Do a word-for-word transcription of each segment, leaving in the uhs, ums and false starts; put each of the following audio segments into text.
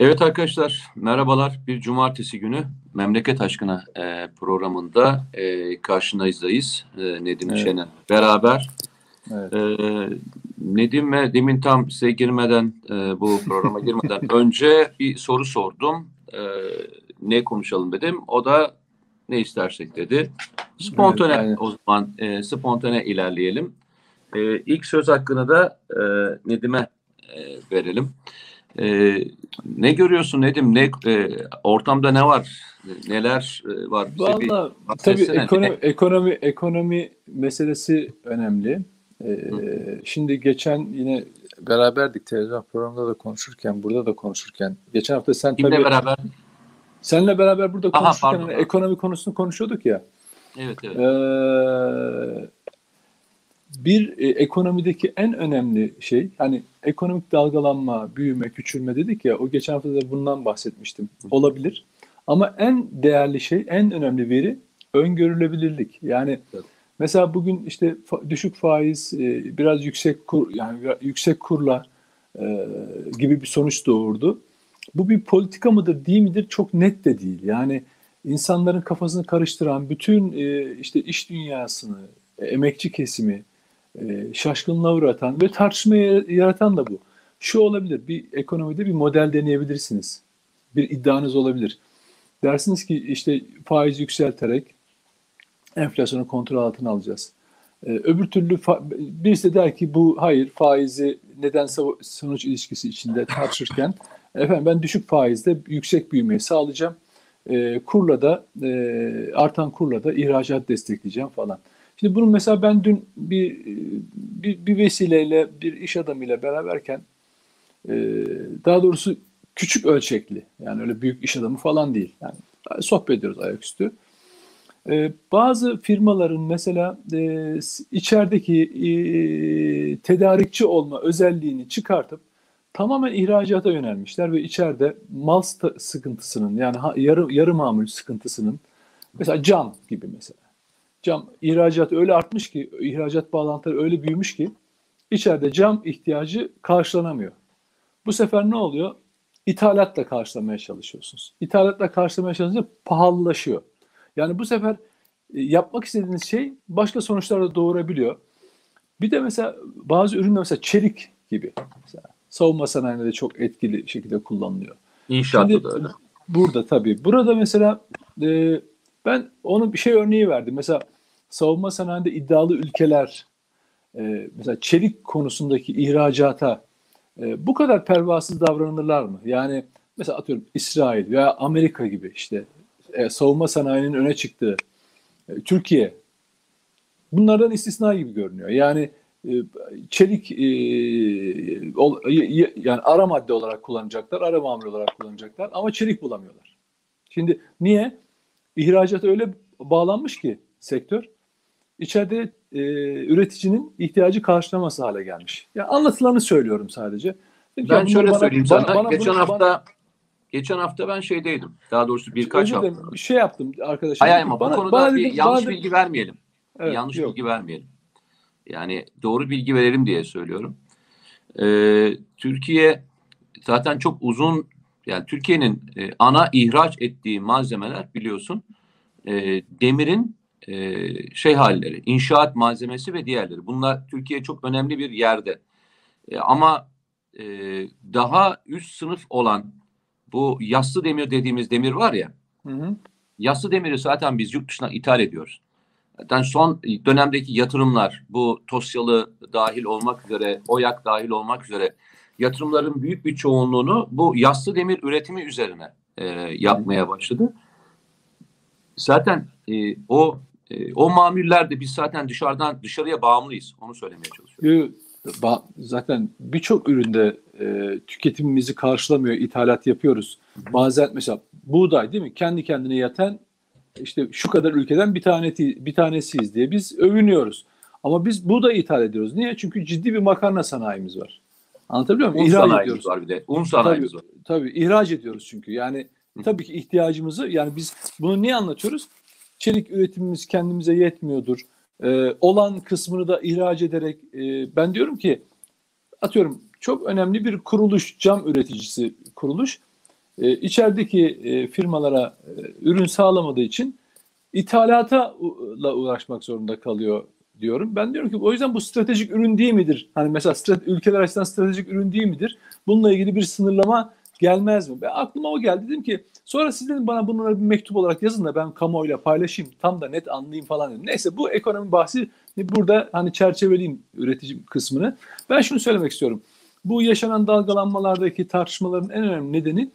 Evet arkadaşlar, merhabalar. Bir cumartesi günü Memleket Aşkına e, programında e, karşınızdayız. E, Nedim evet. Şener beraber. Evet. E, Nedim'e demin tam size girmeden, e, bu programa girmeden önce bir soru sordum. E, ne konuşalım dedim. O da ne istersek dedi. Spontane evet, o zaman e, spontane ilerleyelim. E, ilk söz hakkını da e, Nedim'e e, verelim. Ee, ne görüyorsun Nedim? Ne e, ortamda ne var? Neler e, var? Vallahi tabii ekonomi, ekonomi ekonomi meselesi önemli. Ee, şimdi geçen yine beraberdik televizyon programında da konuşurken, burada da konuşurken. Geçen hafta sen tabii Kimle beraber? Seninle beraber burada Aha, konuşurken pardon, hani, ekonomi konusunu konuşuyorduk ya. Evet evet. Ee, Bir e, ekonomideki en önemli şey, hani ekonomik dalgalanma, büyüme, küçülme dedik ya, o geçen hafta da bundan bahsetmiştim. Olabilir. Ama en değerli şey, en önemli veri öngörülebilirlik. Yani evet. Mesela bugün işte fa- düşük faiz, e, biraz yüksek kur, yani yüksek kurla e, gibi bir sonuç doğurdu. Bu bir politika mıdır, değil midir? Çok net de değil. Yani insanların kafasını karıştıran bütün e, işte iş dünyasını, emekçi kesimi şaşkınlığa uğratan ve tartışmayı yaratan da bu. Şu olabilir, bir ekonomide bir model deneyebilirsiniz. Bir iddianız olabilir. Dersiniz ki işte faiz yükselterek enflasyonu kontrol altına alacağız. Öbür türlü birisi der ki bu hayır, faizi neden sonuç ilişkisi içinde tartışırken efendim ben düşük faizle yüksek büyümeyi sağlayacağım. Kurla da artan kurla da ihracat destekleyeceğim falan. Şimdi bunun mesela ben dün bir, bir, bir vesileyle, bir iş adamıyla beraberken, daha doğrusu küçük ölçekli, yani öyle büyük iş adamı falan değil. Yani sohbet ediyoruz ayaküstü. Bazı firmaların mesela içerideki tedarikçi olma özelliğini çıkartıp tamamen ihracata yönelmişler ve içeride mal sıkıntısının, yani yarı, yarı mamul sıkıntısının, mesela cam gibi mesela. Cam ihracat öyle artmış ki, ihracat bağlantıları öyle büyümüş ki içeride cam ihtiyacı karşılanamıyor. Bu sefer ne oluyor? İthalatla karşılamaya çalışıyorsunuz. İthalatla karşılamaya çalışınca pahalılaşıyor. Yani bu sefer yapmak istediğiniz şey başka sonuçlar da doğurabiliyor. Bir de mesela bazı ürünler, mesela çelik gibi. Mesela savunma sanayinde de çok etkili şekilde kullanılıyor. İnşaatta da öyle. Burada tabii. Burada mesela... E, Ben onu bir şey örneği verdim. Mesela savunma sanayinde iddialı ülkeler e, mesela çelik konusundaki ihracata e, bu kadar pervasız davranırlar mı? Yani mesela atıyorum İsrail veya Amerika gibi işte e, savunma sanayinin öne çıktığı e, Türkiye bunlardan istisna gibi görünüyor. Yani e, çelik e, o, y, yani ara madde olarak kullanacaklar, ara mamul olarak kullanacaklar ama çelik bulamıyorlar. Şimdi niye? İhracata öyle bağlanmış ki sektör, içeride e, üreticinin ihtiyacı karşılaması hale gelmiş. Ya yani anlatılanı söylüyorum sadece. Peki ben şöyle bana, söyleyeyim bana, sana. Bana geçen bunu, hafta bana... geçen hafta ben şeydeydim. Daha doğrusu birkaç hafta. Bir şey yaptım arkadaşlar. Hayır ama bana, bu konuda bana, bir bana, yanlış bana, bilgi vermeyelim. Evet, yanlış yok. bilgi vermeyelim. Yani doğru bilgi verelim diye söylüyorum. Ee, Türkiye zaten çok uzun. Yani Türkiye'nin e, ana ihraç ettiği malzemeler biliyorsun e, demirin e, şey halleri, inşaat malzemesi ve diğerleri. Bunlar Türkiye çok önemli bir yerde. E, ama e, daha üst sınıf olan bu yassı demir dediğimiz demir var ya. Hı hı. Yassı demiri zaten biz yurt dışına ithal ediyoruz. Zaten son dönemdeki yatırımlar, bu Tosyalı dahil olmak üzere, OYAK dahil olmak üzere yatırımların büyük bir çoğunluğunu bu yassı demir üretimi üzerine e, yapmaya başladı. Zaten e, o e, o mamullerde biz zaten dışarıdan dışarıya bağımlıyız. Onu söylemeye çalışıyorum. Zaten birçok üründe e, tüketimimizi karşılamıyor, ithalat yapıyoruz. Bazen mesela buğday değil mi? Kendi kendine yeten işte şu kadar ülkeden bir tane bir tanesiyiz diye biz övünüyoruz. Ama biz buğdayı ithal ediyoruz. Niye? Çünkü ciddi bir makarna sanayimiz var. Anlatabiliyor muyum? Un sanayimiz var bir de. Un sanayimiz var. Tabii ihraç ediyoruz çünkü. Yani tabii ki ihtiyacımızı, yani biz bunu niye anlatıyoruz? Çelik üretimimiz kendimize yetmiyordur. Ee, olan kısmını da ihraç ederek e, ben diyorum ki atıyorum çok önemli bir kuruluş, cam üreticisi kuruluş. e, içerideki e, firmalara e, ürün sağlamadığı için ithalata uğraşmak zorunda kalıyor diyorum. Ben diyorum ki o yüzden bu stratejik ürün değil midir? Hani mesela ülkeler açısından stratejik ürün değil midir? Bununla ilgili bir sınırlama gelmez mi? Ve aklıma o geldi. Dedim ki sonra siz dedim bana bunları bir mektup olarak yazın da ben kamuoyuyla paylaşayım. Tam da net anlayayım falan dedim. Neyse bu ekonomi bahsi burada hani çerçeveleyim üretici kısmını. Ben şunu söylemek istiyorum. Bu yaşanan dalgalanmalardaki tartışmaların en önemli nedeni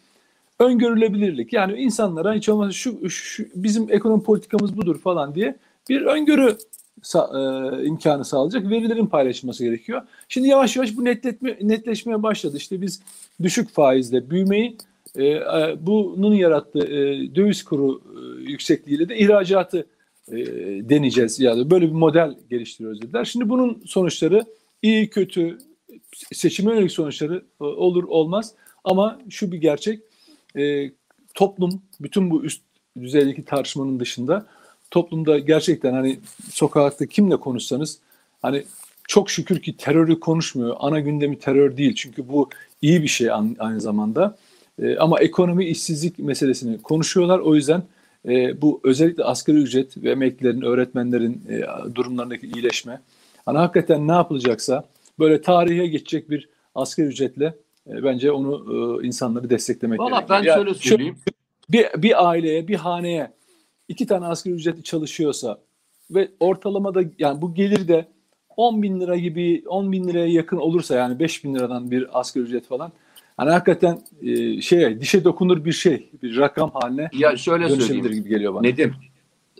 öngörülebilirlik. Yani insanlara hiç olmazsa şu, şu bizim ekonomi politikamız budur falan diye bir öngörü Sa e, imkanı sağlayacak verilerin paylaşılması gerekiyor. Şimdi yavaş yavaş bu netletme, netleşmeye başladı. İşte biz düşük faizle büyümeyi e, e, bunun yarattığı e, döviz kuru e, yüksekliğiyle de ihracatı e, deneyeceğiz. Yani böyle bir model geliştiriyoruz dediler. Şimdi bunun sonuçları iyi kötü seçime yönelik sonuçları e, olur olmaz ama şu bir gerçek e, toplum bütün bu üst düzeydeki tartışmanın dışında toplumda gerçekten hani sokakta kimle konuşsanız hani çok şükür ki terörü konuşmuyor. Ana gündemi terör değil. Çünkü bu iyi bir şey aynı zamanda. E, ama ekonomi işsizlik meselesini konuşuyorlar. O yüzden e, bu özellikle asgari ücret ve emeklilerin, öğretmenlerin e, durumlarındaki iyileşme. Hani hakikaten ne yapılacaksa böyle tarihe geçecek bir asgari ücretle e, bence onu e, insanları desteklemek gerekiyor. Valla ben yani şöyle söyleyeyim. Bir, bir aileye, bir haneye iki tane asgari ücretli çalışıyorsa ve ortalamada yani bu gelir de on bin lira gibi on bin liraya yakın olursa yani beş bin liradan bir asgari ücret falan hani hakikaten e, şey dişe dokunur bir şey bir rakam haline ya şöyle söyleyeyim gibi geliyor bana. Nedim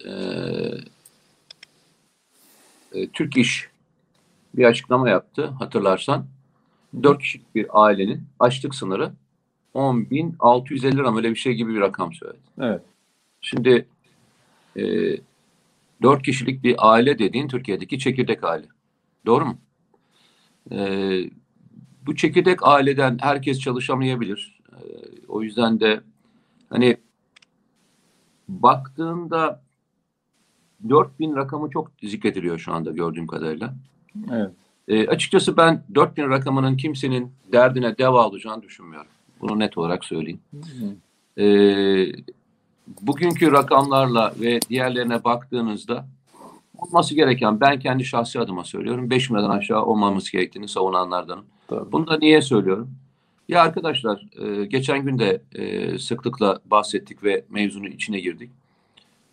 ee, e, Türk İş bir açıklama yaptı hatırlarsan dört kişilik bir ailenin açlık sınırı on bin altı yüz elli lira öyle bir şey gibi bir rakam söyledi. Evet. Şimdi E, dört kişilik bir aile dediğin Türkiye'deki çekirdek aile. Doğru mu? E, bu çekirdek aileden herkes çalışamayabilir. E, o yüzden de hani baktığında dört bin rakamı çok zikrediliyor şu anda gördüğüm kadarıyla. Evet. E, açıkçası ben dört bin rakamının kimsenin derdine deva olacağını düşünmüyorum. Bunu net olarak söyleyeyim. Evet. Bugünkü rakamlarla ve diğerlerine baktığınızda olması gereken, ben kendi şahsi adıma söylüyorum, beş liradan aşağı olmaması gerektiğini savunanlardanım. Tabii. Bunu da niye söylüyorum? Ya arkadaşlar, geçen gün de sıklıkla bahsettik ve mevzunun içine girdik.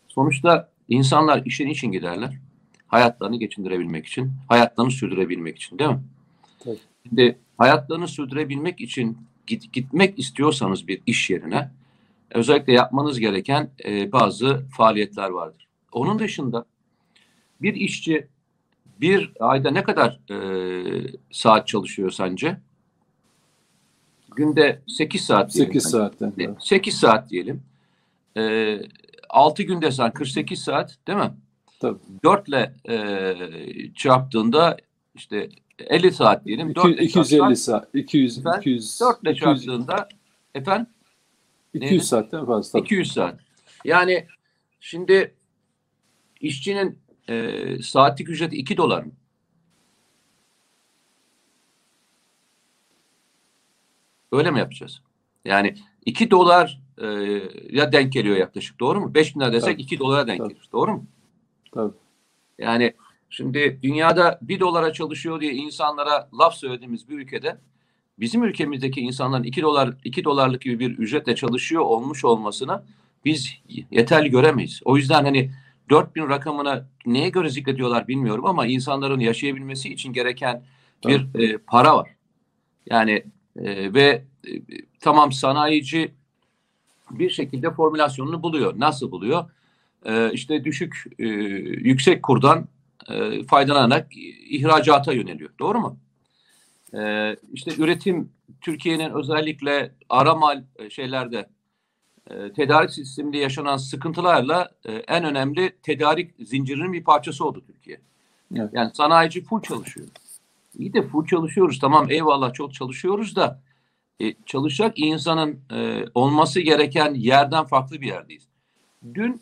Sonuçta insanlar işin için giderler. Hayatlarını geçindirebilmek için, hayatlarını sürdürebilmek için, değil mi? Tabii. Şimdi hayatlarını sürdürebilmek için git, gitmek istiyorsanız bir iş yerine, özellikle yapmanız gereken e, bazı faaliyetler vardır. Onun dışında bir işçi bir ayda ne kadar e, saat çalışıyor sence? Günde sekiz saat diyelim. sekiz saatten. Yani. sekiz saat diyelim. E, altı günde sen kırk sekiz saat değil mi? Tabii. dört ile e, çarptığında işte elli saat diyelim. iki yüz elli saat. iki yüz, iki yüz, dört ile çarptığında efendim? iki yüz saatten fazla. iki yüz saat. Yani şimdi işçinin e, saatlik ücreti iki dolar mı? Öyle mi yapacağız? Yani iki dolar e, ya denk geliyor yaklaşık, doğru mu? beş bin lira desek tabii. iki dolara denk tabii. gelir. Doğru mu? Tabii. Yani şimdi dünyada bir dolara çalışıyor diye insanlara laf söylediğimiz bir ülkede bizim ülkemizdeki insanların iki dolar iki dolarlık gibi bir ücretle çalışıyor olmuş olmasına biz yeterli göremeyiz. O yüzden hani dört bin rakamına neye göre zikrediyorlar bilmiyorum ama insanların yaşayabilmesi için gereken bir e, para var. Yani e, ve e, tamam sanayici bir şekilde formülasyonunu buluyor. Nasıl buluyor? E, işte düşük e, yüksek kurdan e, faydalanarak ihracata yöneliyor. Doğru mu? Ee, işte üretim Türkiye'nin özellikle ara mal şeylerde e, tedarik sisteminde yaşanan sıkıntılarla e, en önemli tedarik zincirinin bir parçası oldu Türkiye. Evet. Yani sanayici full çalışıyor. İyi de full çalışıyoruz tamam eyvallah çok çalışıyoruz da e, çalışacak insanın e, olması gereken yerden farklı bir yerdeyiz. Dün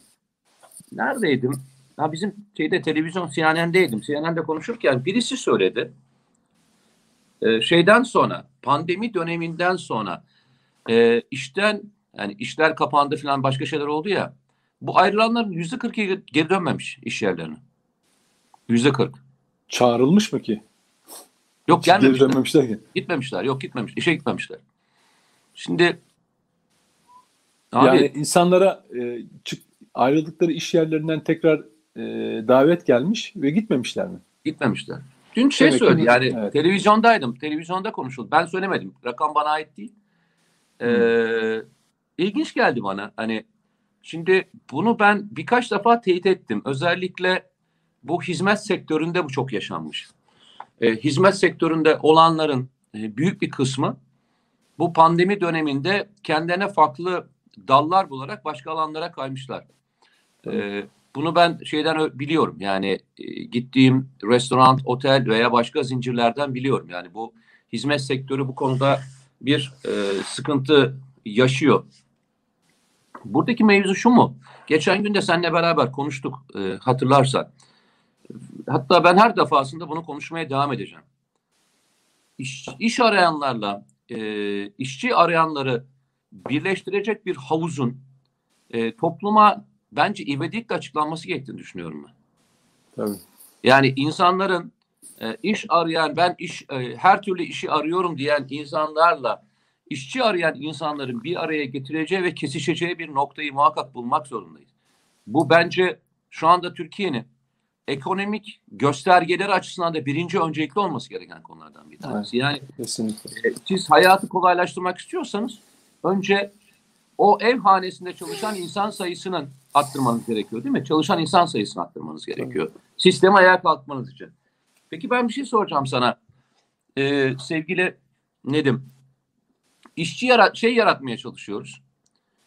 neredeydim? Ha, bizim şeyde televizyon C N N'deydim. C N N'de konuşurken birisi söyledi. Şeyden sonra pandemi döneminden sonra e, işten Yani işler kapandı falan, başka şeyler oldu ya. Bu ayrılanların yüzde kırkı geri dönmemiş iş yerlerine. Yüzde kırk. Çağrılmış mı ki? Yok, gelmemişler. Geri dönmemişler ki. Gitmemişler. Yok gitmemiş. İşe gitmemişler. Şimdi abi, yani insanlara e, çık, ayrıldıkları iş yerlerinden tekrar e, davet gelmiş ve gitmemişler mi? Gitmemişler. Dün şey söyledi yani, evet. Televizyondaydım. Televizyonda konuşuldu. Ben söylemedim. Rakam bana ait değil. Ee, ilginç geldi bana. Hani şimdi bunu ben birkaç defa teyit ettim. Özellikle bu hizmet sektöründe bu çok yaşanmış. Ee, hizmet sektöründe olanların büyük bir kısmı bu pandemi döneminde kendilerine farklı dallar bularak başka alanlara kaymışlar. Ee, bunu ben şeyden biliyorum. Yani gittiğim restoran, otel veya başka zincirlerden biliyorum. Yani bu hizmet sektörü bu konuda bir e, sıkıntı yaşıyor. Buradaki mevzu şu mu? Geçen gün de seninle beraber konuştuk, e, hatırlarsan. Hatta ben her defasında bunu konuşmaya devam edeceğim. İş, iş arayanlarla e, işçi arayanları birleştirecek bir havuzun e, topluma bence ivedilikle açıklanması gerektiğini düşünüyorum ben. Tabii. Yani insanların E, iş arayan, ben iş e, her türlü işi arıyorum diyen insanlarla işçi arayan insanların bir araya getireceği ve kesişeceği bir noktayı muhakkak bulmak zorundayız. Bu bence şu anda Türkiye'nin ekonomik göstergeleri açısından da birinci öncelikli olması gereken konulardan bir tanesi. Evet, yani kesinlikle. E, siz hayatı kolaylaştırmak istiyorsanız önce o ev hanesinde çalışan insan sayısının arttırmanız gerekiyor, değil mi? Çalışan insan sayısını arttırmanız gerekiyor. Evet. Sistemi ayağa kalkmanız için. Peki ben bir şey soracağım sana. Ee, sevgili Nedim. İşçi yara- şey yaratmaya çalışıyoruz.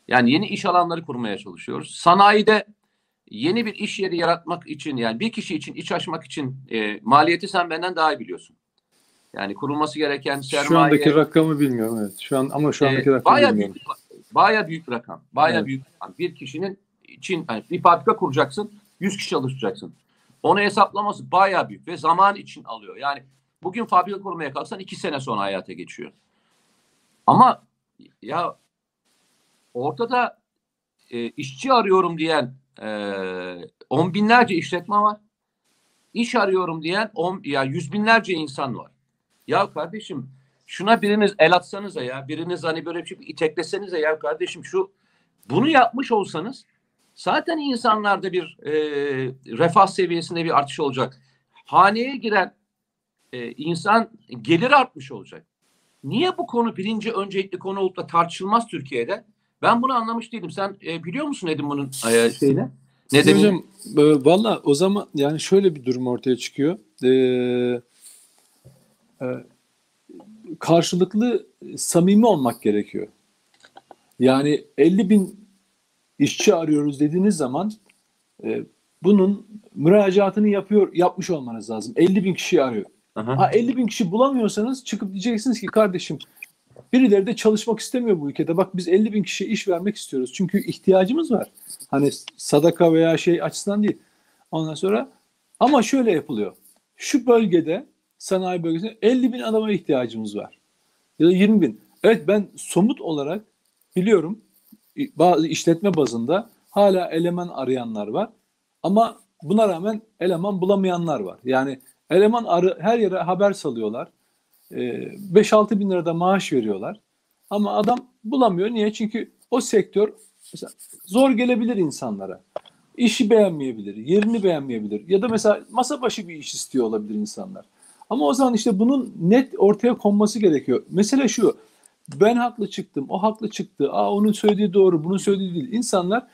Yani yeni iş alanları kurmaya çalışıyoruz. Sanayide yeni bir iş yeri yaratmak için, yani bir kişi için iç açmak için e, maliyeti sen benden daha iyi biliyorsun. Yani kurulması gereken sermaye. Şu andaki rakamı bilmiyorum, evet. Şu an ama şu andaki e, rakamı bayağı bilmiyorum. Büyük, bayağı büyük rakam. Bayağı evet. büyük rakam. Bir kişinin için yani bir fabrika kuracaksın, yüz kişi çalışacaksın. Onu hesaplaması bayağı büyük ve zaman için alıyor. Yani bugün fabrika kurmaya kalksan iki sene sonra hayata geçiyor. Ama ya ortada e, işçi arıyorum diyen e, on binlerce işletme var. İş arıyorum diyen on, ya yüz binlerce insan var. Ya kardeşim şuna biriniz el atsanıza ya. Biriniz hani böyle bir şey iteklesenize ya kardeşim şu. Bunu yapmış olsanız zaten insanlarda bir e, refah seviyesinde bir artış olacak. Haneye giren e, insan gelir artmış olacak. Niye bu konu birinci öncelikli konu olup da tartışılmaz Türkiye'de? Ben bunu anlamış değilim. Sen e, biliyor musun Nedim bunun e, şeyini? Nedim hocam, e, valla o zaman yani şöyle bir durum ortaya çıkıyor. E, e, karşılıklı samimi olmak gerekiyor. Yani elli bin İşçi arıyoruz dediğiniz zaman e, bunun müracaatını yapıyor, yapmış olmanız lazım. elli bin kişi arıyor. Aha. Ha elli bin kişi bulamıyorsanız çıkıp diyeceksiniz ki kardeşim birileri de çalışmak istemiyor bu ülkede. Bak biz elli bin kişiye iş vermek istiyoruz. Çünkü ihtiyacımız var. Hani sadaka veya şey açısından değil. Ondan sonra ama şöyle yapılıyor. Şu bölgede, sanayi bölgesinde elli bin adama ihtiyacımız var. Ya da yirmi bin. Evet, ben somut olarak biliyorum. Bazı işletme bazında hala eleman arayanlar var. Ama buna rağmen eleman bulamayanlar var. Yani eleman arı, her yere haber salıyorlar. E, beş altı bin lirada maaş veriyorlar. Ama adam bulamıyor. Niye? Çünkü o sektör zor gelebilir insanlara. İşi beğenmeyebilir, yerini beğenmeyebilir. Ya da mesela masa başı bir iş istiyor olabilir insanlar. Ama o zaman işte bunun net ortaya konması gerekiyor. Mesele şu. Ben haklı çıktım, o haklı çıktı, aa onun söylediği doğru, bunun söylediği değil. İnsanlar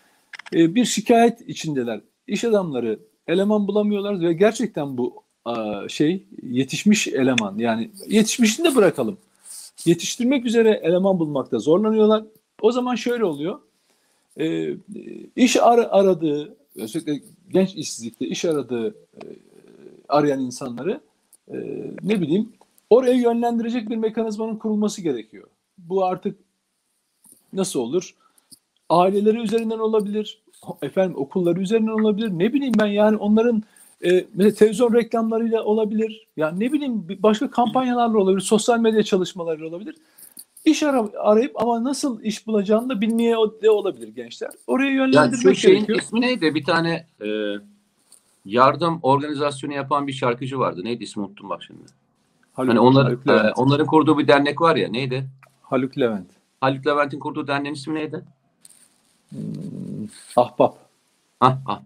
e, bir şikayet içindeler. İş adamları eleman bulamıyorlar ve gerçekten bu a, şey yetişmiş eleman, yani yetişmişini de bırakalım. Yetiştirmek üzere eleman bulmakta zorlanıyorlar. O zaman şöyle oluyor, e, iş ar- aradığı, özellikle genç işsizlikte iş aradığı e, arayan insanları e, ne bileyim oraya yönlendirecek bir mekanizmanın kurulması gerekiyor. Bu artık nasıl olur? Aileleri üzerinden olabilir, efendim okulları üzerinden olabilir. Ne bileyim ben yani onların e, mesela televizyon reklamlarıyla olabilir. Yani ne bileyim başka kampanyalarla olabilir, sosyal medya çalışmalarıyla olabilir. İş arayıp ama nasıl iş bulacağını da bilmeye de olabilir gençler. Oraya yönlendirmek yani şu şeyin gerekiyor. İsmi neydi? Bir tane e, yardım organizasyonu yapan bir şarkıcı vardı. Neydi ismi, unuttum bak şimdi. Haluk, hani onlar, e, onların kurduğu bir dernek var ya, neydi? Haluk Levent. Haluk Levent'in kurduğu derneğin ismi neydi? Hmm, Ahbap. Ah, ah.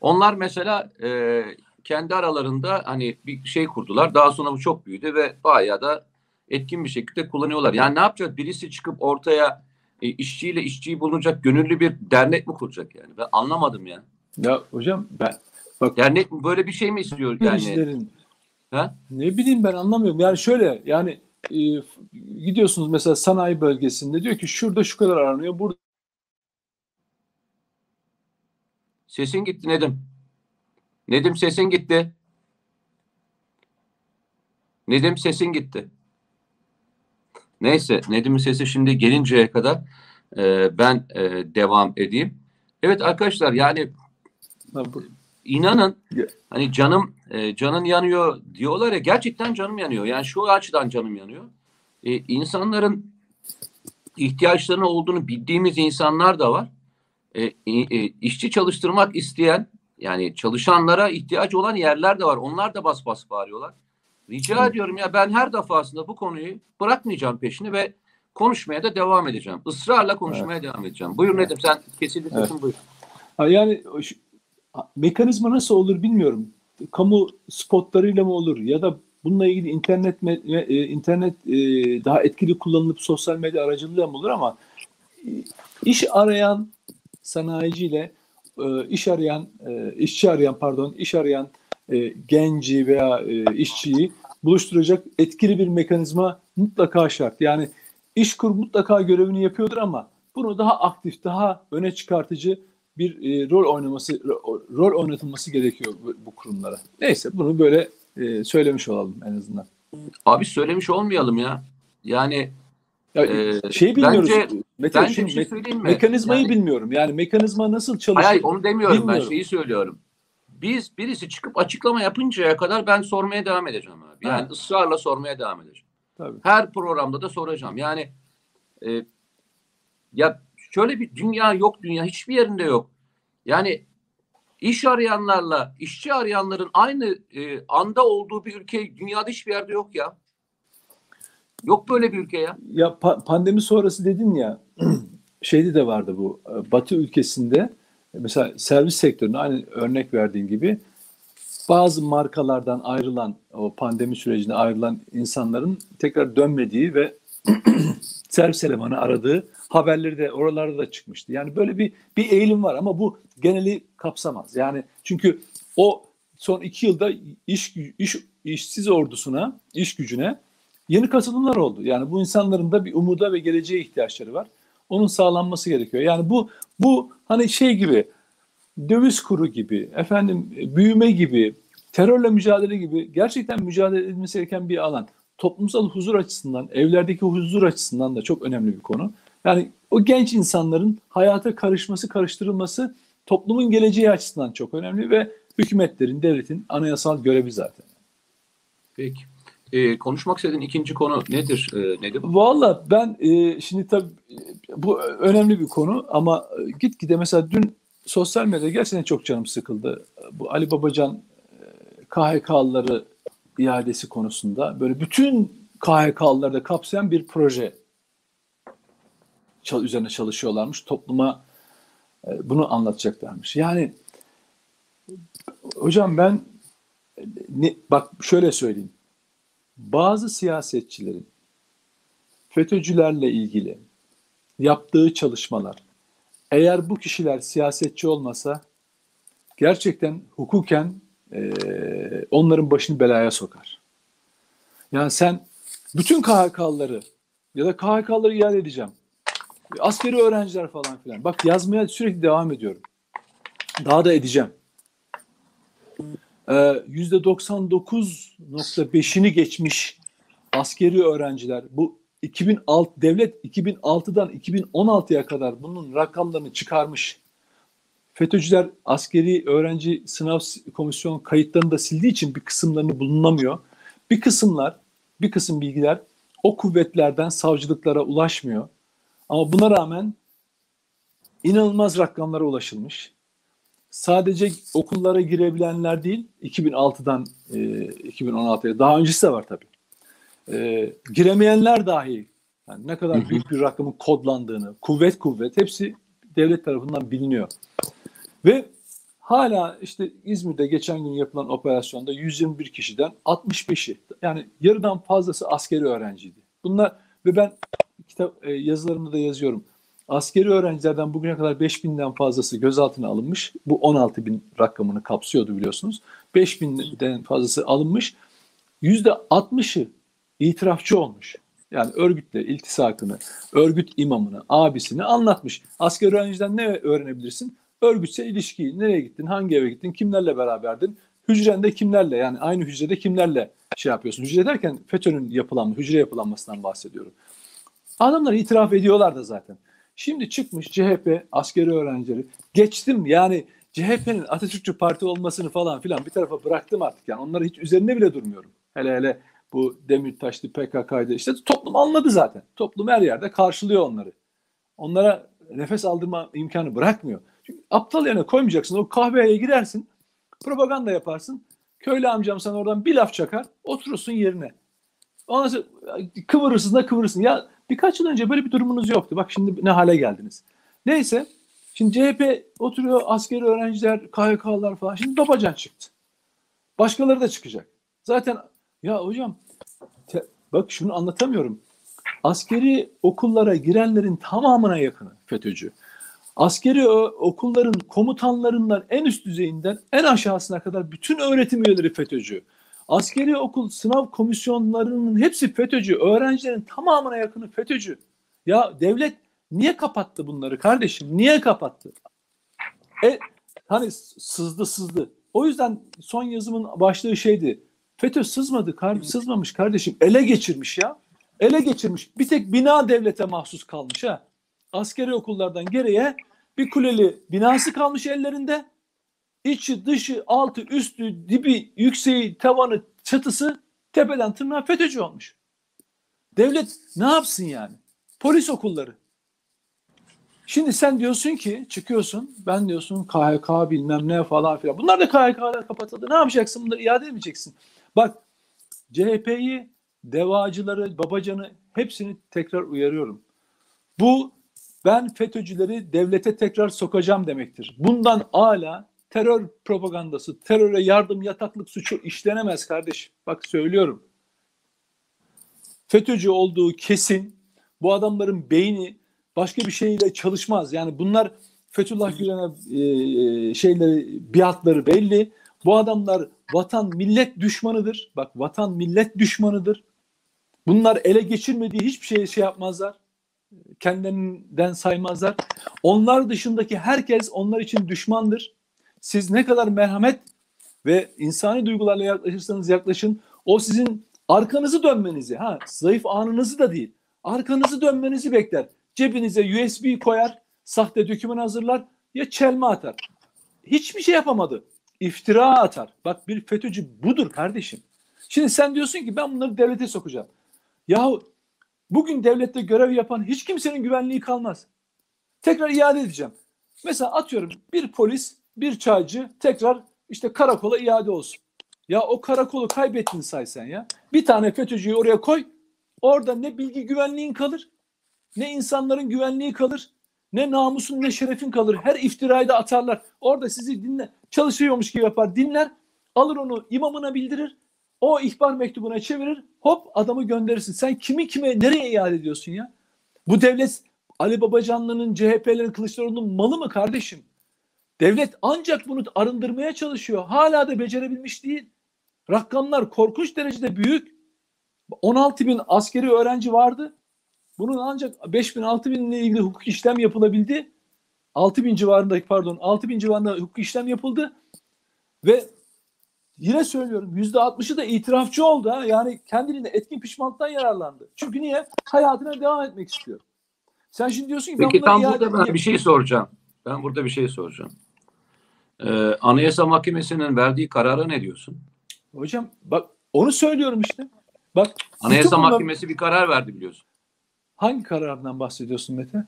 Onlar mesela e, kendi aralarında hani bir şey kurdular. Daha sonra bu çok büyüdü ve bayağı da etkin bir şekilde kullanıyorlar. Yani ne yapacak? Birisi çıkıp ortaya e, işçiyle işçiyi bulunacak gönüllü bir dernek mi kuracak yani? Ben anlamadım yani. Ya hocam ben bak, dernek böyle bir şey mi istiyor yani? İşlerin, ha? Ne bileyim ben anlamıyorum. Yani şöyle yani e, gidiyorsunuz mesela sanayi bölgesinde diyor ki şurada şu kadar aranıyor. Burada sesin gitti Nedim. Nedim sesin gitti. Nedim sesin gitti. Neyse, Nedim'in sesi şimdi gelinceye kadar e, ben e, devam edeyim. Evet arkadaşlar, yani inanın hani canım e, canın yanıyor diyorlar ya, gerçekten canım yanıyor. Yani şu açıdan canım yanıyor. E, insanların ihtiyaçlarının olduğunu bildiğimiz insanlar da var. E, e, işçi çalıştırmak isteyen, yani çalışanlara ihtiyaç olan yerler de var. Onlar da bas bas bağırıyorlar. Rica ediyorum ya, ben her defasında bu konuyu bırakmayacağım peşini ve konuşmaya da devam edeceğim. Israrla konuşmaya evet. devam edeceğim. Buyur Nedim, sen kesildi sesin, evet. buyur. Yani şu, mekanizma nasıl olur bilmiyorum. Kamu spotlarıyla mı olur ya da bununla ilgili internet internet daha etkili kullanılıp sosyal medya aracılığıyla mı olur, ama iş arayan sanayiciyle iş arayan işçi arayan pardon iş arayan E, genci veya e, işçiyi buluşturacak etkili bir mekanizma mutlaka şart. Yani İşkur mutlaka görevini yapıyordur ama bunu daha aktif, daha öne çıkartıcı bir e, rol oynaması, rol oynatılması gerekiyor bu, bu kurumlara. Neyse, bunu böyle e, söylemiş olalım en azından. Abi söylemiş olmayalım ya. Yani ya, e, şey bilmiyoruz. Bence, Mete, bence şimdi, şey me mi? mekanizmayı yani, bilmiyorum. Yani mekanizma nasıl çalışıyor? Hayır, onu demiyorum bilmiyorum. Ben şeyi söylüyorum. Biz birisi çıkıp açıklama yapıncaya kadar ben sormaya devam edeceğim abi. Yani evet. ısrarla sormaya devam edeceğim. Tabii. Her programda da soracağım. Yani e, ya şöyle bir dünya yok, dünya hiçbir yerinde yok. Yani iş arayanlarla işçi arayanların aynı e, anda olduğu bir ülke dünyada hiçbir yerde yok ya. Yok böyle bir ülke ya. Ya pa- pandemi sonrası dedin ya, şeyde de vardı bu. Batı ülkesinde mesela servis sektörüne aynı örnek verdiğin gibi bazı markalardan ayrılan, o pandemi sürecinde ayrılan insanların tekrar dönmediği ve servis elemanı aradığı haberleri de oralarda da çıkmıştı. Yani böyle bir bir eğilim var ama bu geneli kapsamaz. Yani çünkü o son iki yılda iş, iş işsiz ordusuna, iş gücüne yeni katılımlar oldu. Yani bu insanların da bir umuda ve geleceğe ihtiyaçları var. Onun sağlanması gerekiyor. Yani bu bu hani şey gibi, döviz kuru gibi, efendim büyüme gibi, terörle mücadele gibi gerçekten mücadele edilmesi gereken bir alan. Toplumsal huzur açısından, evlerdeki huzur açısından da çok önemli bir konu. Yani o genç insanların hayata karışması, karıştırılması toplumun geleceği açısından çok önemli ve hükümetlerin, devletin anayasal görevi zaten. Peki. E, konuşmak istediğin ikinci konu nedir e, Nedim? Valla ben e, şimdi tabii bu önemli bir konu ama gitgide mesela dün sosyal medyada gerçekten çok canım sıkıldı. Bu Ali Babacan e, K H K'lıları iadesi konusunda böyle bütün K H K'lıları da kapsayan bir proje çal üzerine çalışıyorlarmış. Topluma e, bunu anlatacaklarmış. Yani hocam ben ne, bak şöyle söyleyeyim. Bazı siyasetçilerin FETÖ'cülerle ilgili yaptığı çalışmalar, eğer bu kişiler siyasetçi olmasa gerçekten hukuken e, onların başını belaya sokar. Yani sen bütün K H K'lıları ya da K H K'lıları iade edeceğim, askeri öğrenciler falan filan. Bak yazmaya sürekli devam ediyorum. Daha da edeceğim. yüzde doksan dokuz nokta beşini geçmiş askeri öğrenciler, bu iki bin altı devlet iki bin altıdan iki bin on altıya kadar bunun rakamlarını çıkarmış. FETÖ'cüler askeri öğrenci sınav komisyon kayıtlarını da sildiği için bir kısımlarını bulunamıyor. Bir kısımlar, bir kısım bilgiler o kuvvetlerden savcılıklara ulaşmıyor. Ama buna rağmen inanılmaz rakamlara ulaşılmış. Sadece okullara girebilenler değil, iki bin altıdan e, iki bin on altıya, daha öncesi de var tabii. E, giremeyenler dahi, yani ne kadar büyük bir rakamın kodlandığını, kuvvet kuvvet hepsi devlet tarafından biliniyor. Ve hala işte İzmir'de geçen gün yapılan operasyonda yüz yirmi bir kişiden altmış beşi, yani yarıdan fazlası askeri öğrenciydi. Bunlar ve ben kitap e, yazılarımda da yazıyorum. Askeri öğrencilerden bugüne kadar beş binden fazlası gözaltına alınmış. Bu on altı bin rakamını kapsıyordu biliyorsunuz. beş binden fazlası alınmış. yüzde altmışı itirafçı olmuş. Yani örgütle iltisakını, örgüt imamını, abisini anlatmış. Askeri öğrenciden ne öğrenebilirsin? Örgütse ilişkiyi, nereye gittin, hangi eve gittin, kimlerle beraberdin, hücrende kimlerle, yani aynı hücrede kimlerle şey yapıyorsun. Hücre derken FETÖ'nün yapılanması, hücre yapılanmasından bahsediyorum. Adamlar itiraf ediyorlar da zaten. Şimdi çıkmış C H P askeri öğrencileri, geçtim yani C H P'nin Atatürkçü parti olmasını falan filan bir tarafa bıraktım artık, yani onları hiç üzerine bile durmuyorum. Hele hele bu Demirtaş'tı, P K K'ydı, işte toplum anladı zaten. Toplum her yerde karşılıyor onları. Onlara nefes aldırma imkanı bırakmıyor. Çünkü aptal yerine koymayacaksın, o kahveye gidersin, propaganda yaparsın, köylü amcam sana oradan bir laf çakar, oturursun yerine. Ondan sonra kıvırırsın da kıvırırsın. Ya birkaç yıl önce böyle bir durumunuz yoktu. Bak şimdi ne hale geldiniz. Neyse. Şimdi C H P oturuyor, askeri öğrenciler, K H K'lar falan. Şimdi Babacan çıktı. Başkaları da çıkacak. Zaten ya hocam te, bak şunu anlatamıyorum. Askeri okullara girenlerin tamamına yakını FETÖ'cü. Askeri okulların komutanlarından en üst düzeyinden en aşağısına kadar bütün öğretim üyeleri FETÖ'cü. Askeri okul sınav komisyonlarının hepsi FETÖ'cü. Öğrencilerin tamamına yakını FETÖ'cü. Ya devlet niye kapattı bunları kardeşim? Niye kapattı? E, hani sızdı sızdı. O yüzden son yazımın başlığı şeydi. FETÖ sızmadı, kar sızmamış kardeşim. Ele geçirmiş ya. Ele geçirmiş. Bir tek bina devlete mahsus kalmış ha. Askeri okullardan geriye bir kuleli binası kalmış ellerinde. İçi, dışı, altı, üstü, dibi, yükseği, tavanı, çatısı tepeden tırnağa FETÖ'cü olmuş. Devlet ne yapsın yani? Polis okulları. Şimdi sen diyorsun ki, çıkıyorsun, ben diyorsun K H K bilmem ne falan filan. Bunlar da K H K'lar kapatıldı. Ne yapacaksın? Bunları iade edemeyeceksin. Bak C H P'yi, devacıları, Babacan'ı hepsini tekrar uyarıyorum. Bu ben FETÖ'cüleri devlete tekrar sokacağım demektir. Bundan âlâ terör propagandası, teröre yardım, yataklık suçu işlenemez kardeşim. Bak söylüyorum. FETÖ'cü olduğu kesin. Bu adamların beyni başka bir şeyle çalışmaz. Yani bunlar Fethullah Gülen'e e, şeyleri, biatları belli. Bu adamlar vatan millet düşmanıdır. Bak vatan millet düşmanıdır. Bunlar ele geçirmediği hiçbir şeye şey yapmazlar. Kendilerinden saymazlar. Onlar dışındaki herkes onlar için düşmandır. Siz ne kadar merhamet ve insani duygularla yaklaşırsanız yaklaşın, o sizin arkanızı dönmenizi, ha zayıf anınızı da değil, arkanızı dönmenizi bekler. Cebinize U S B koyar, sahte döküman hazırlar, ya çelme atar. Hiçbir şey yapamadı. İftira atar. Bak bir FETÖ'cü budur kardeşim. Şimdi sen diyorsun ki ben bunları devlete sokacağım. Yahu bugün devlette görev yapan hiç kimsenin güvenliği kalmaz. Tekrar iade edeceğim. Mesela atıyorum bir polis, bir çaycı tekrar işte karakola iade olsun. Ya o karakolu kaybettin say sen ya. Bir tane FETÖ'cüyü oraya koy. Orada ne bilgi güvenliğin kalır, ne insanların güvenliği kalır, ne namusun ne şerefin kalır. Her iftirayı da atarlar. Orada sizi dinle, çalışıyormuş gibi yapar, dinler. Alır onu imamına bildirir. O ihbar mektubuna çevirir. Hop adamı gönderirsin. Sen kimi kime nereye iade ediyorsun ya? Bu devlet Ali Babacanlı'nın, C H P'lerin, Kılıçdaroğlu'nun malı mı kardeşim? Devlet ancak bunu arındırmaya çalışıyor. Hala da becerebilmiş değil. Rakamlar korkunç derecede büyük. on altı bin askeri öğrenci vardı. Bunun ancak beş bin altı bin ile ilgili hukuki işlem yapılabildi. altı bin civarında pardon altı bin civarında hukuki işlem yapıldı. Ve yine söylüyorum yüzde altmışı da itirafçı oldu. Ha. Yani kendiliğinden etkin pişmanlıktan yararlandı. Çünkü niye? Hayatına devam etmek istiyor. Sen şimdi diyorsun ki peki, ben burada ben bir şey soracağım. Ben burada bir şey soracağım. Ee, Anayasa Mahkemesi'nin verdiği karara ne diyorsun? Hocam bak onu söylüyorum işte. Bak, Anayasa bunlar... Mahkemesi bir karar verdi biliyorsun. Hangi kararından bahsediyorsun Mete?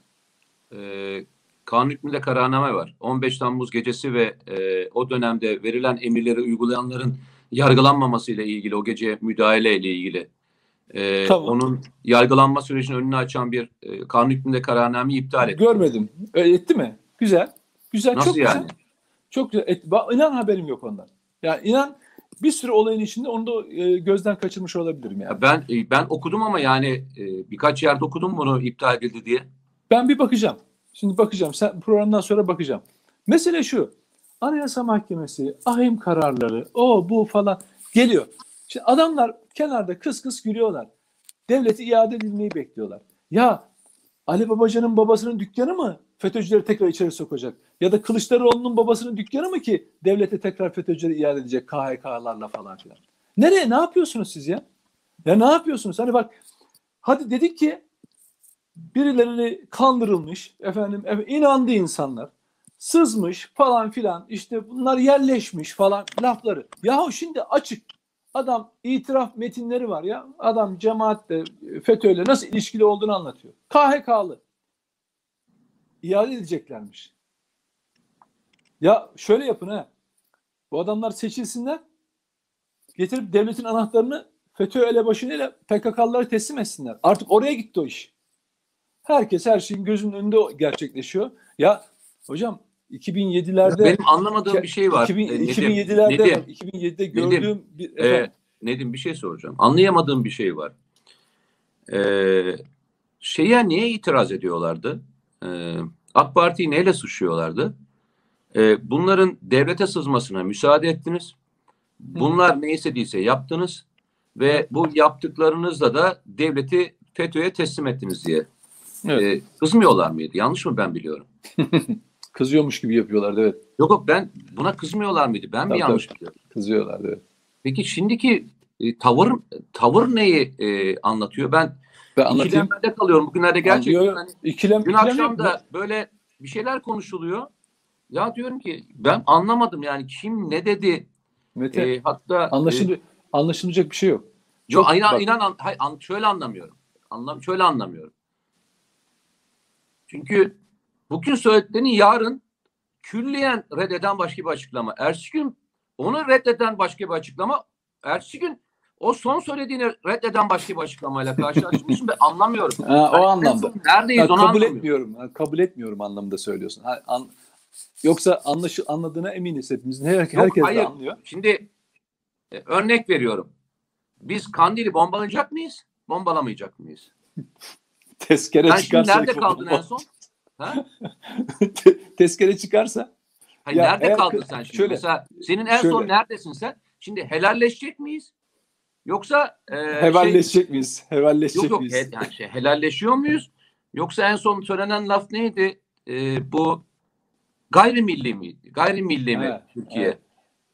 Ee, kanun hükmünde kararname var. on beş Temmuz gecesi ve e, o dönemde verilen emirleri uygulayanların yargılanmaması ile ilgili, o gece müdahale ile ilgili e, tamam. onun yargılanma sürecinin önünü açan bir e, kanun hükmünde kararnameyi iptal etti. Görmedim. Öyle etti mi? Güzel. Güzel. Nasıl çok yani? Güzel. Çok güzel. Et, inan haberim yok ondan. Yani inan bir sürü olayın içinde onu da gözden kaçırmış olabilirim yani. Ben ben okudum ama yani birkaç yerde okudum bunu iptal edildi diye. Ben bir bakacağım. Şimdi bakacağım. Sen programdan sonra bakacağım. Mesele şu. Anayasa Mahkemesi, ahim kararları, o bu falan geliyor. Şimdi adamlar kenarda kıs kıs gülüyorlar. Devleti iade edilmeyi bekliyorlar. Ya Ali Babacan'ın babasının dükkanı mı FETÖ'cüleri tekrar içeri sokacak? Ya da Kılıçdaroğlu'nun babasının dükkanı mı ki devlete tekrar FETÖ'cüleri iade edecek K H K'larla falan filan? Nereye? Ne yapıyorsunuz siz ya? Ya ne yapıyorsunuz? Hani bak, hadi dedik ki birileri kandırılmış, efendim, efendim inandı insanlar, sızmış falan filan, işte bunlar yerleşmiş falan lafları. Yahu şimdi açık. Adam itiraf metinleri var ya. Adam cemaatle, FETÖ'yle nasıl ilişkili olduğunu anlatıyor. K H K'lı. İade edeceklermiş. Ya şöyle yapın ha. Bu adamlar seçilsinler. Getirip devletin anahtarını FETÖ elebaşıyla P K K'lılara teslim etsinler. Artık oraya gitti o iş. Herkes, her şeyin gözünün önünde gerçekleşiyor. Ya hocam iki bin yedilerde... Benim anlamadığım iki, bir şey var. iki bin, Nedim, iki bin yedilerde, Nedim, iki bin yedide gördüğüm... Nedim, bir, e, Nedim bir şey soracağım. Anlayamadığım bir şey var. Ee, şeye niye itiraz ediyorlardı? Ee, AK Parti'yi neyle suçluyorlardı? Ee, bunların devlete sızmasına müsaade ettiniz. Bunlar Hı. ne istediyse yaptınız. Ve Hı. bu yaptıklarınızla da devleti FETÖ'ye teslim ettiniz diye. Evet. Ee, kızmıyorlar mıydı? Yanlış mı ben biliyorum? Kızıyormuş gibi yapıyorlardı, evet. Yok yok, ben buna kızmıyorlar mıydı? Ben tabii, mi yanlış tabii. biliyorum? Kızıyorlardı, evet. Peki şimdiki e, tavır tavır neyi e, anlatıyor? Ben, ben ikilemde kalıyorum bugünlerde gerçekten. Anlıyor, hani, ikilem, gün akşam da böyle bir şeyler konuşuluyor. Ya diyorum ki ben anlamadım yani, kim ne dedi? Mete, e, hatta anlaşıl e, anlaşılacak bir şey yok. Yok, yok inan, inan an, hay, an, şöyle anlamıyorum. Anlam şöyle anlamıyorum. Çünkü bugün söylediklerini yarın külliyen reddeden başka bir açıklama. Ertesi gün onu reddeden başka bir açıklama. Ertesi gün o son söylediğini reddeden başka bir açıklamayla karşılaşmışım ve anlamıyorum. Ha, o yani anlamda. Neredeyiz ha, onu kabul etmiyorum. Ha, kabul etmiyorum anlamda söylüyorsun. Ha, an, yoksa anlaşı, anladığına eminiz hepimizin. Her, Yok, herkes hayır. de anlıyor. Şimdi e, örnek veriyorum. Biz Kandil'i bombalayacak mıyız? Bombalamayacak mıyız? Tezkere ben çıkarsa... Nerede kaldın en son? Ha? Tezkere çıkarsa? Hayır, ya nerede kaldın sen şimdi? Şöyle, mesela senin en şöyle. son neredesin sen? Şimdi helalleşecek miyiz? Yoksa... E, helalleşecek şey, miyiz? Helalleşecek yok, yok, miyiz? He, yani şey, helalleşiyor muyuz? Yoksa en son söylenen laf neydi? E, bu gayrimilli mi? Gayrimilli mi evet, Türkiye? Evet,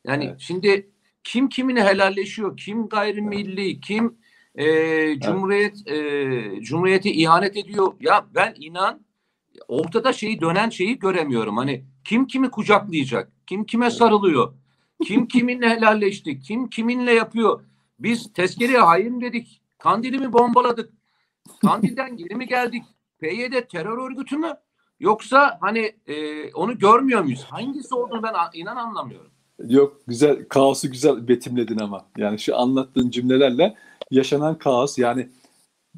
yani evet. Şimdi kim kimine helalleşiyor? Kim gayrimilli? Evet. Kim... Ee, Cumhuriyet e, Cumhuriyeti ihanet ediyor. Ya ben inan ortada şeyi dönen şeyi göremiyorum. Hani kim kimi kucaklayacak? Kim kime sarılıyor? Kim kiminle helalleşti? Kim kiminle yapıyor? Biz tezkereye hayır mı dedik? Kandil'i mi bombaladık? Kandil'den geri mi geldik? P Y D terör örgütü mü? Yoksa hani e, onu görmüyor muyuz? Hangisi olduğunu ben inan anlamıyorum. Yok, güzel, kaosu güzel betimledin ama. Yani şu anlattığın cümlelerle yaşanan kaos, yani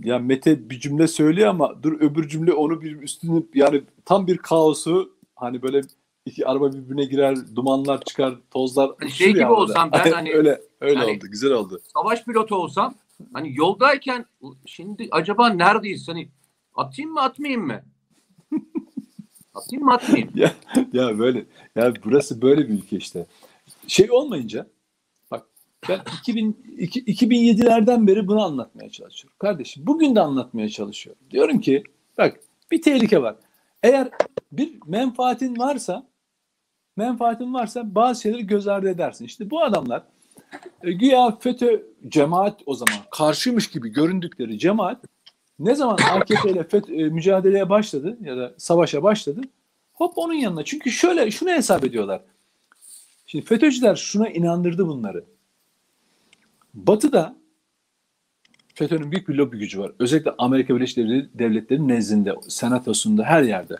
ya Mete bir cümle söylüyor ama dur öbür cümle onu bir üstünü, yani tam bir kaosu, hani böyle iki araba birbirine girer, dumanlar çıkar, tozlar. Hani şey gibi olsam ben hani öyle öyle hani, oldu, güzel oldu. Savaş pilotu olsam hani yoldayken şimdi acaba neredeyiz? Hani atayım mı atmayayım mı? atayım mı atmayayım? Ya, ya böyle ya burası böyle bir ülke işte. Şey olmayınca ben iki bin yedilerden beri bunu anlatmaya çalışıyorum. Kardeşim bugün de anlatmaya çalışıyorum. Diyorum ki bak, bir tehlike var. Eğer bir menfaatin varsa menfaatin varsa bazı şeyleri göz ardı edersin. İşte bu adamlar e, güya FETÖ cemaat, o zaman karşıymış gibi göründükleri cemaat ne zaman A K P ile FETÖ e, mücadeleye başladı ya da savaşa başladı, hop onun yanına. Çünkü şöyle şunu hesap ediyorlar. Şimdi FETÖ'cüler şuna inandırdı bunları. Batı'da FETÖ'nün büyük bir lobi gücü var. Özellikle Amerika Birleşik Devletleri'nin nezdinde, senatosunda, her yerde,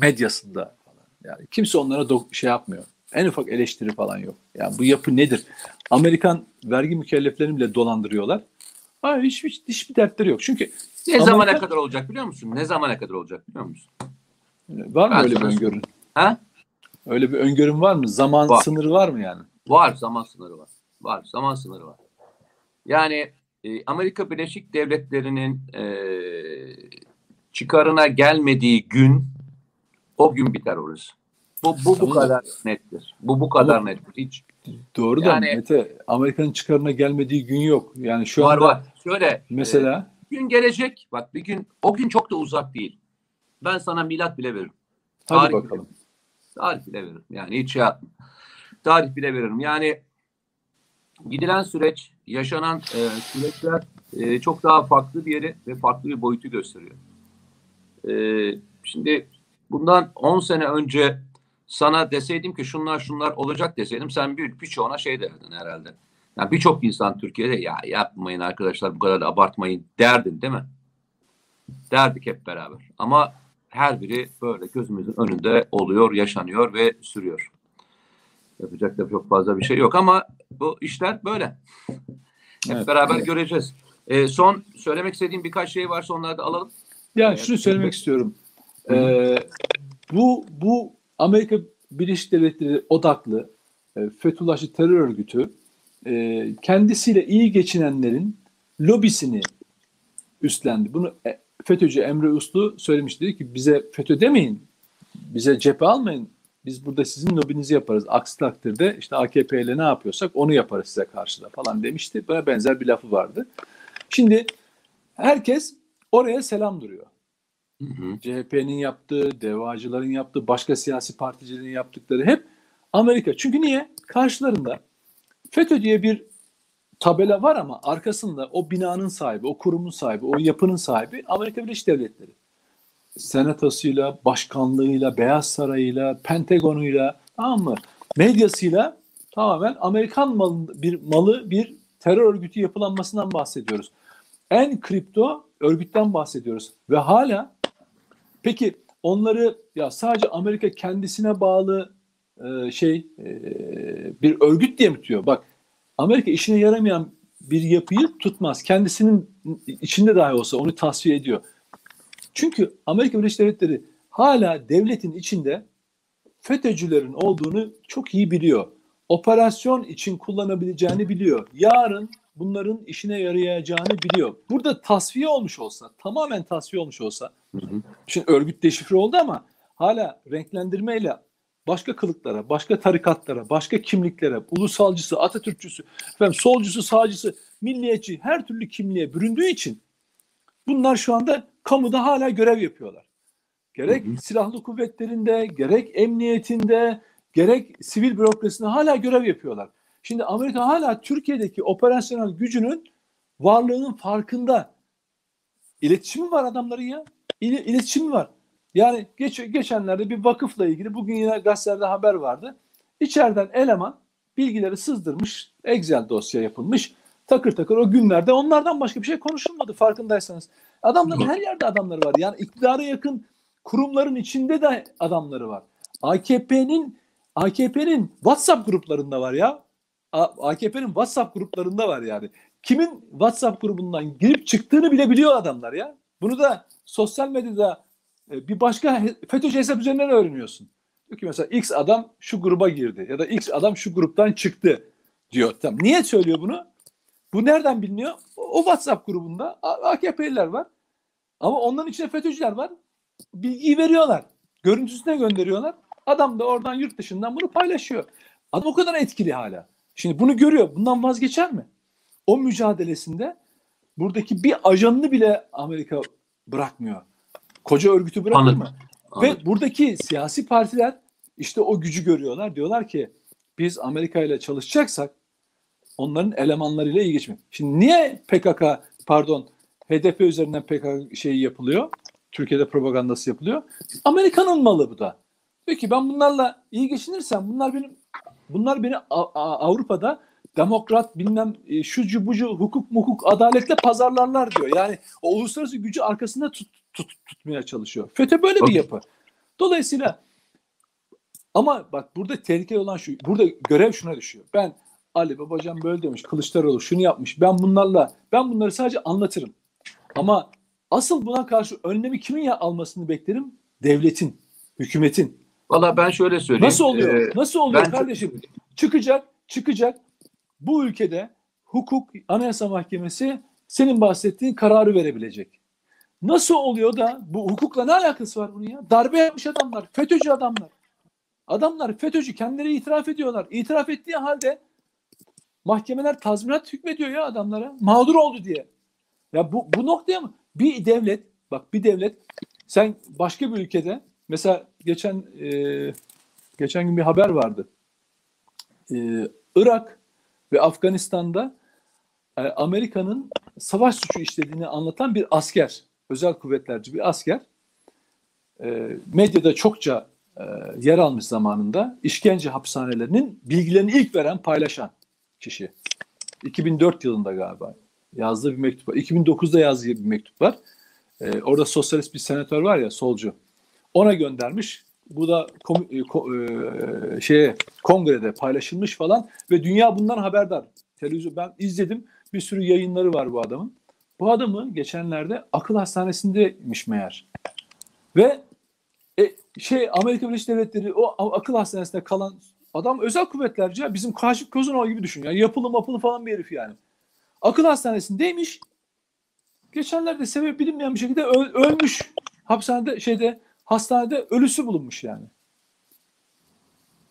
medyasında falan. Yani kimse onlara şey yapmıyor. En ufak eleştiri falan yok. Yani bu yapı nedir? Amerikan vergi mükelleflerini bile dolandırıyorlar. Hayır, hiç hiçbir dertleri yok. Çünkü ne Amerika... zamana kadar olacak biliyor musun? Ne zamana kadar olacak biliyor musun? Var mı ben öyle bir öngörün? Ha? Öyle bir öngörün var mı? Zaman var. Sınırı var mı yani? Var, zaman sınırı var. Var, zaman sınırı var. Yani e, Amerika Birleşik Devletleri'nin e, çıkarına gelmediği gün, o gün biter orası. Bu bu, bu kadar nettir. Bu bu kadar Ama, nettir. Hiç. Doğru yani, da Mete, Amerika'nın çıkarına gelmediği gün yok. Yani şu var, anda var. Şöyle mesela e, gün gelecek. Bak bir gün, o gün çok da uzak değil. Ben sana milat bile veririm. Hadi tarih bakalım. Bile, tarih bile veririm. Yani hiç şey yapma. Tarih bile veririm. Yani gidilen süreç, yaşanan e, süreçler e, çok daha farklı bir yeri ve farklı bir boyutu gösteriyor. E, şimdi bundan on sene önce sana deseydim ki şunlar şunlar olacak deseydim, sen bir birçoğuna şey derdin herhalde. Yani birçok insan Türkiye'de ya yapmayın arkadaşlar, bu kadar da abartmayın derdin değil mi? Derdik hep beraber. Ama her biri böyle gözümüzün önünde oluyor, yaşanıyor ve sürüyor. Yapacak da çok fazla bir şey yok ama bu işler böyle. Hep evet, beraber evet. göreceğiz. E, son söylemek istediğim birkaç şey varsa onları da alalım. Yani evet. şunu söylemek istiyorum. Ee, bu bu Amerika Birleşik Devletleri odaklı e, Fethullahçı terör örgütü e, kendisiyle iyi geçinenlerin lobisini üstlendi. Bunu e, FETÖ'cü Emre Uslu söylemişti. Dedi ki bize FETÖ demeyin, bize cephe almayın. Biz burada sizin lobinizi yaparız. Aksi takdirde işte A K P ile ne yapıyorsak onu yaparız size karşıda falan demişti. Buna benzer bir lafı vardı. Şimdi herkes oraya selam duruyor. C H P'nin yaptığı, devacıların yaptığı, başka siyasi particilerin yaptıkları hep Amerika. Çünkü niye? Karşılarında FETÖ diye bir tabela var ama arkasında o binanın sahibi, o kurumun sahibi, o yapının sahibi Amerika Birleşik Devletleri. Senatosuyla, başkanlığıyla, Beyaz Sarayı'yla, Pentagon'uyla, tamam mı? Medyasıyla tamamen Amerikan malı bir, malı bir terör örgütü yapılanmasından bahsediyoruz. En kripto örgütten bahsediyoruz ve hala peki onları ya sadece Amerika kendisine bağlı e, şey e, bir örgüt diye mi tutuyor? Bak Amerika işine yaramayan bir yapıyı tutmaz. Kendisinin içinde dahi olsa onu tasfiye ediyor. Çünkü Amerika Birleşik Devletleri hala devletin içinde FETÖ'cülerin olduğunu çok iyi biliyor. Operasyon için kullanabileceğini biliyor. Yarın bunların işine yarayacağını biliyor. Burada tasfiye olmuş olsa, tamamen tasfiye olmuş olsa, hı hı. şimdi örgüt deşifre oldu ama hala renklendirmeyle başka kılıklara, başka tarikatlara, başka kimliklere, ulusalcısı, Atatürkçüsü, efendim, solcusu, sağcısı, milliyetçi, her türlü kimliğe büründüğü için bunlar şu anda kamuda hala görev yapıyorlar. Gerek hı hı. silahlı kuvvetlerinde, gerek emniyetinde, gerek sivil bürokrasisinde hala görev yapıyorlar. Şimdi Amerika hala Türkiye'deki operasyonel gücünün varlığının farkında. İletişimi var adamların ya. İl, iletişimi var. Yani geç, geçenlerde bir vakıfla ilgili bugün yine gazetelerde haber vardı. İçeriden eleman bilgileri sızdırmış. Excel dosya yapılmış. Takır takır o günlerde onlardan başka bir şey konuşulmadı farkındaysanız. Adamların her yerde adamları var. Yani iktidara yakın kurumların içinde de adamları var. A K P'nin A K P'nin WhatsApp gruplarında var ya. A K P'nin WhatsApp gruplarında var yani. Kimin WhatsApp grubundan girip çıktığını bile biliyor adamlar ya. Bunu da sosyal medyada bir başka FETÖ'cü hesap üzerinden öğreniyorsun. Diyor ki mesela X adam şu gruba girdi ya da X adam şu gruptan çıktı diyor. Tamam. Niye söylüyor bunu? Bu nereden biliniyor? O WhatsApp grubunda A K P'liler var. Ama onların içinde FETÖ'cüler var. Bilgiyi veriyorlar. Görüntüsüne gönderiyorlar. Adam da oradan yurt dışından bunu paylaşıyor. Adam o kadar etkili hala. Şimdi bunu görüyor. Bundan vazgeçer mi? O mücadelesinde buradaki bir ajanını bile Amerika bırakmıyor. Koca örgütü bırakır mı? Ve buradaki siyasi partiler işte o gücü görüyorlar. Diyorlar ki biz Amerika ile çalışacaksak onların elemanlarıyla iyi geçmek. Şimdi niye P K K pardon H D P üzerinden P K K şeyi yapılıyor? Türkiye'de propagandası yapılıyor. Amerika'nın malı bu da. Diyor ki ben bunlarla iyi geçinirsem bunlar benim Bunlar beni Avrupa'da demokrat bilmem şucu bucu hukuk muhukuk adaletle pazarlarlar diyor. Yani o uluslararası gücü arkasında tut, tut, tutmaya çalışıyor. FETÖ böyle bir yapı. Dolayısıyla ama bak burada tehlikeli olan şu, burada görev şuna düşüyor. Ben Ali Babacan böyle demiş, Kılıçdaroğlu şunu yapmış. Ben bunlarla, ben bunları sadece anlatırım. Ama asıl buna karşı önlemi kimin ya almasını beklerim? Devletin, hükümetin. Valla ben şöyle söyleyeyim. Nasıl oluyor? Ee, Nasıl oluyor kardeşim? Çıkacak, çıkacak. Bu ülkede hukuk, Anayasa Mahkemesi senin bahsettiğin kararı verebilecek. Nasıl oluyor da bu hukukla ne alakası var bunun ya? Darbe yapmış adamlar, FETÖ'cü adamlar. Adamlar FETÖ'cü, kendileri itiraf ediyorlar. İtiraf ettiği halde mahkemeler tazminat hükmediyor ya adamlara. Mağdur oldu diye. Ya bu, bu noktaya mı? Bir devlet, bak bir devlet, sen başka bir ülkede, mesela geçen e, geçen gün bir haber vardı. E, Irak ve Afganistan'da e, Amerika'nın savaş suçu işlediğini anlatan bir asker, özel kuvvetlerci bir asker, e, medyada çokça e, yer almış zamanında, işkence hapishanelerinin bilgilerini ilk veren, paylaşan kişi. iki bin dört yılında galiba yazdığı bir mektup var. iki bin dokuzda yazdığı bir mektup var. Ee, orada sosyalist bir senatör var ya, solcu. Ona göndermiş. Bu da kom ko e şeye, kongrede paylaşılmış falan ve dünya bundan haberdar. Televizyon, ben izledim. Bir sürü yayınları var bu adamın. Bu adamı geçenlerde akıl hastanesindeymiş meğer. Ve e, şey Amerika Birleşik Devletleri o akıl hastanesinde kalan adam özel kuvvetlerce, bizim Kaşif Kozunov gibi düşün. Yani yapılı mapılı falan bir herif yani. Akıl hastanesindeymiş. Geçenlerde sebebi bilinmeyen bir şekilde öl ölmüş. Hapishanede, şeyde, hastanede ölüsü bulunmuş yani.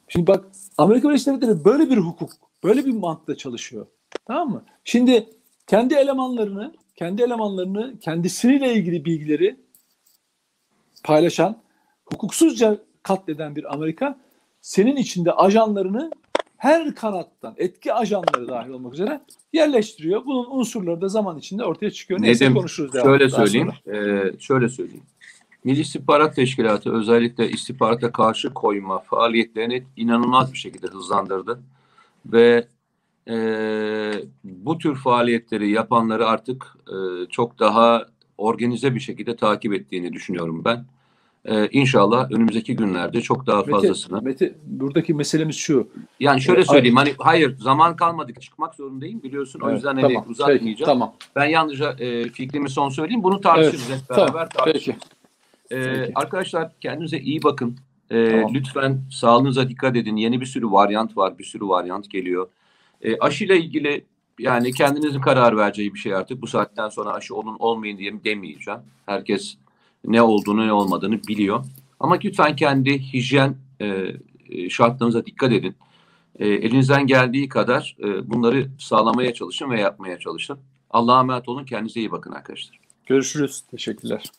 Şimdi bak, Amerika Birleşik Devletleri böyle bir hukuk, böyle bir mantıkla çalışıyor. Tamam mı? Şimdi kendi elemanlarını, kendi elemanlarını, kendisiyle ilgili bilgileri paylaşan, hukuksuzca katleden bir Amerika, senin içinde ajanlarını her kanattan, etki ajanları dahil olmak üzere yerleştiriyor. Bunun unsurları da zaman içinde ortaya çıkıyor. Neyse, konuşuruz. Şöyle söyleyeyim. E, şöyle söyleyeyim. Milli İstihbarat Teşkilatı özellikle istihbarata karşı koyma faaliyetlerini inanılmaz bir şekilde hızlandırdı. Ve e, bu tür faaliyetleri yapanları artık e, çok daha organize bir şekilde takip ettiğini düşünüyorum ben. Ee, inşallah önümüzdeki günlerde çok daha fazlasını. Mete, Mete, buradaki meselemiz şu. Yani şöyle söyleyeyim, hani hayır, zaman kalmadık, çıkmak zorundayım biliyorsun. Evet, o yüzden tamam, hani uzatmayacağım. Peki, tamam. Ben yalnızca e, fikrimi son söyleyeyim. Bunu tartışırız, evet, hep beraber tamam, tartışırız. Peki. Ee, peki. Arkadaşlar kendinize iyi bakın. Ee, tamam. Lütfen sağlığınıza dikkat edin. Yeni bir sürü varyant var. Bir sürü varyant geliyor. E, aşıyla ilgili yani kendinizin karar vereceği bir şey artık. Bu saatten sonra aşı olun olmayın diye demeyeceğim. Herkes ne olduğunu ne olmadığını biliyor. Ama lütfen kendi hijyen e, şartlarınıza dikkat edin. E, elinizden geldiği kadar e, bunları sağlamaya çalışın ve yapmaya çalışın. Allah'a emanet olun. Kendinize iyi bakın arkadaşlar. Görüşürüz. Teşekkürler.